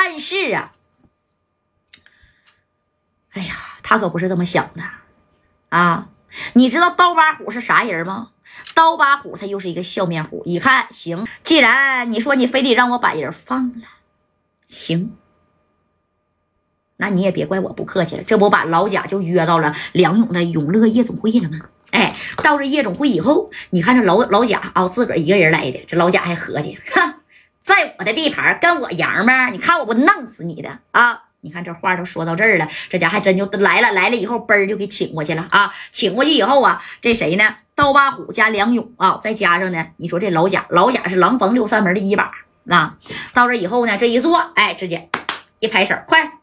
但是啊，哎呀，他可不是这么想的啊！你知道刀疤虎是啥人吗？刀疤虎他又是一个笑面虎。一看，行，既然你说你非得让我把人放了，行，那你也别怪我不客气了。这不把老贾就约到了梁勇的永乐夜总会了吗？哎，到这夜总会以后，你看这老贾啊、自个儿一个人来的，这老贾还合计，哼，在我的地盘跟我洋们儿，你看我不弄死你的啊！你看这话都说到这儿了，这家还真就来了以后，嘣就给请过去了啊！请过去以后啊，这谁呢？刀疤虎加梁勇啊，再加上呢，你说这老贾是廊坊六三门的一把啊。到这以后呢，这一坐，哎，直接一拍手，快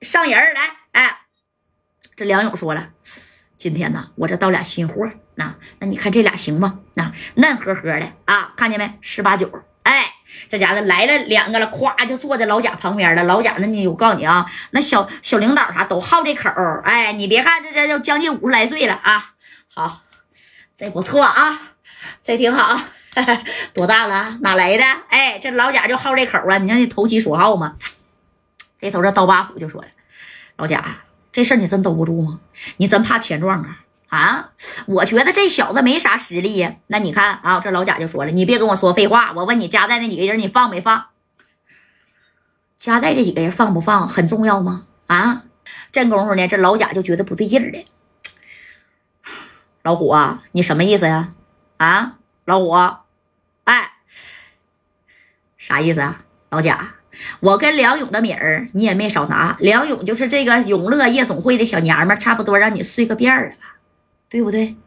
上人儿来！哎，这梁勇说了，今天呢，我这到俩新货，那你看这俩行吗？嫩呵呵的啊，看见没？18、9，哎。这家伙来了两个了，咵就坐在老贾旁边了。老贾，那我告诉你啊，那小领导啥都好这口。哎，你别看这就将近50来岁了啊，好，这不错啊，这挺好。呵呵，多大了？哪来的？哎，这老贾就好这口啊。你看这投其所好嘛。这头这刀疤虎就说了，老贾，这事儿你真兜不住吗？你真怕添撞啊？啊，我觉得这小子没啥实力呀。那你看啊，这老贾就说了，你别跟我说废话，我问你夹带那几个人你放没放？夹带这几个人放不放很重要吗？啊，这功夫呢，这老贾就觉得不对劲儿了。老虎啊，你什么意思呀？啊，老虎，哎，啥意思啊？老贾，我跟梁勇的米儿你也没少拿，梁勇就是这个永乐夜总会的小娘们，差不多让你睡个遍了吧？对不对？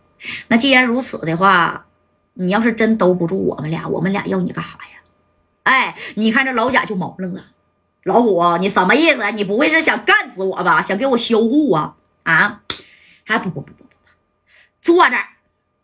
那既然如此的话，你要是真兜不住我们俩要你干啥呀？哎，你看这老贾就毛愣了，老虎，你什么意思？你不会是想干死我吧？想给我销户啊？啊，还不，坐这儿，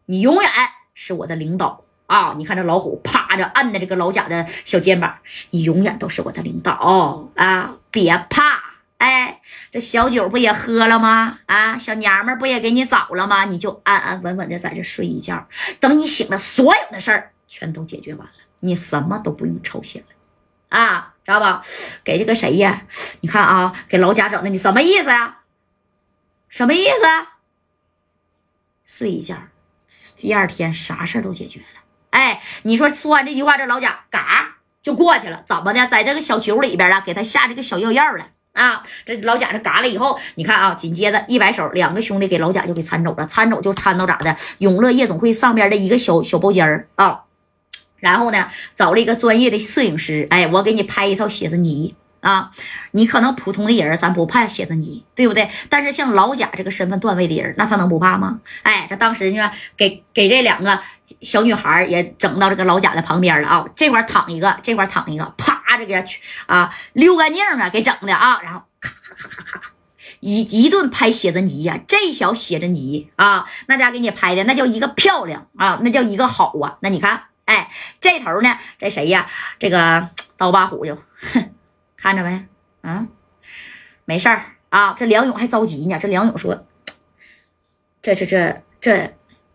你永远是我的领导啊！你看这老虎趴着按着这个老贾的小肩膀，你永远都是我的领导啊！别怕。哎，这小酒不也喝了吗？啊，小娘们不也给你找了吗？你就安安稳稳的在这睡一觉，等你醒了，所有的事儿全都解决完了，你什么都不用操心了，啊，知道吧？给这个谁呀？你看啊，给老贾整的，你什么意思呀？什么意思啊？睡一觉，第二天啥事儿都解决了。哎，你说完这句话，这老贾嘎就过去了，怎么的？在这个小酒里边啊，给他下这个小药了。啊，这老贾这嘎了以后，你看啊，紧接着一摆手，两个兄弟给老贾就给搀走了，搀走就搀到咋的？永乐夜总会上边的一个小包间儿啊，然后呢，找了一个专业的摄影师，哎，我给你拍一套写真集啊，你可能普通的人咱不怕写真集，对不对？但是像老贾这个身份段位的人，那他能不怕吗？哎，这当时呢，给这两个小女孩也整到这个老贾的旁边了啊，这块躺一个，这块躺一个，啪。这个啊，溜干净了，给整的啊，然后咔咔咔咔咔咔，一顿拍写真集呀、啊，这小写真集啊，那家给你拍的那叫一个漂亮啊，那叫一个好啊。那你看，哎，这头呢，这谁呀？这个刀疤虎就看着呗，嗯，没事儿啊。这梁勇还着急呢，这梁勇说，这。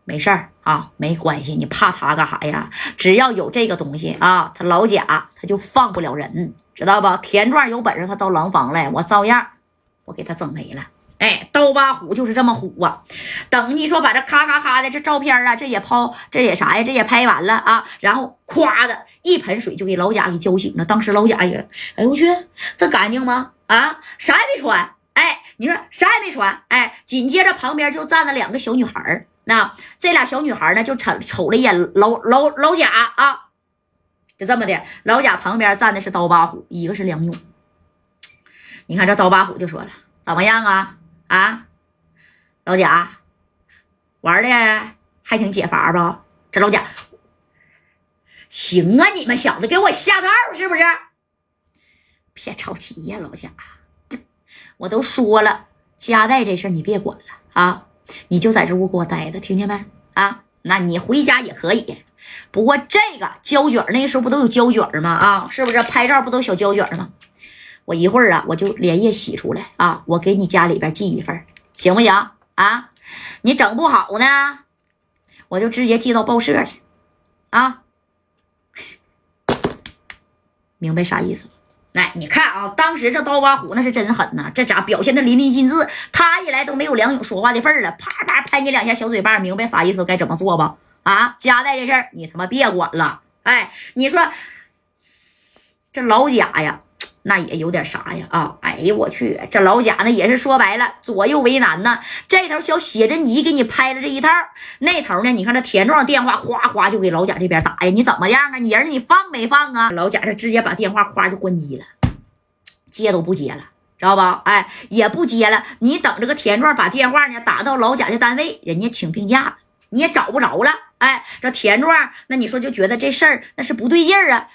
没事儿啊，没关系，你怕他干啥呀？只要有这个东西啊，他老贾他就放不了人，知道吧？田壮有本事，他到廊坊来，我照样我给他整没了。哎，刀疤虎就是这么虎啊！等你说把这咔咔咔的这照片啊，这也拍完了啊，然后咵的一盆水就给老贾给浇醒了。当时老贾也，哎呦我去，这干净吗？啊，啥也没穿。哎，你说啥也没穿。哎，紧接着旁边就站了两个小女孩儿。那这俩小女孩呢，就瞅了一眼老贾啊，就这么的。老贾旁边站的是刀疤虎，一个是梁勇。你看这刀疤虎就说了：“怎么样啊？啊，老贾玩的还挺解乏吧？”这老贾，行啊，你们小子给我下套是不是？别着急呀，老贾，我都说了，夹带这事儿你别管了啊。你就在这屋给我待着，听见没啊？那你回家也可以，不过这个胶卷那个时候不都有胶卷吗？啊，是不是拍照不都小胶卷吗？我一会儿啊，我就连夜洗出来啊，我给你家里边寄一份，行不行啊？你整不好呢，我就直接寄到报社去啊。明白啥意思？哎，你看啊，当时这刀疤虎那是真狠呐，这家表现的淋漓尽致。他一来都没有梁勇说话的份儿了，啪啪拍你两下小嘴巴，明白啥意思该怎么做吧？啊，家带这事儿你他妈别管了。哎，你说这老贾呀，那也有点啥呀啊？哎呀，我去，这老贾呢也是说白了左右为难呢。这头小写真集给你拍了这一套，那头呢，你看这田壮电话哗哗就给老贾这边打呀，你怎么样啊？你人你放没放啊？老贾这直接把电话哗就关机了，接都不接了，知道吧？哎，也不接了。你等这个田壮把电话呢打到老贾的单位，人家请病假了，你也找不着了。哎，这田壮那你说就觉得这事儿那是不对劲儿啊。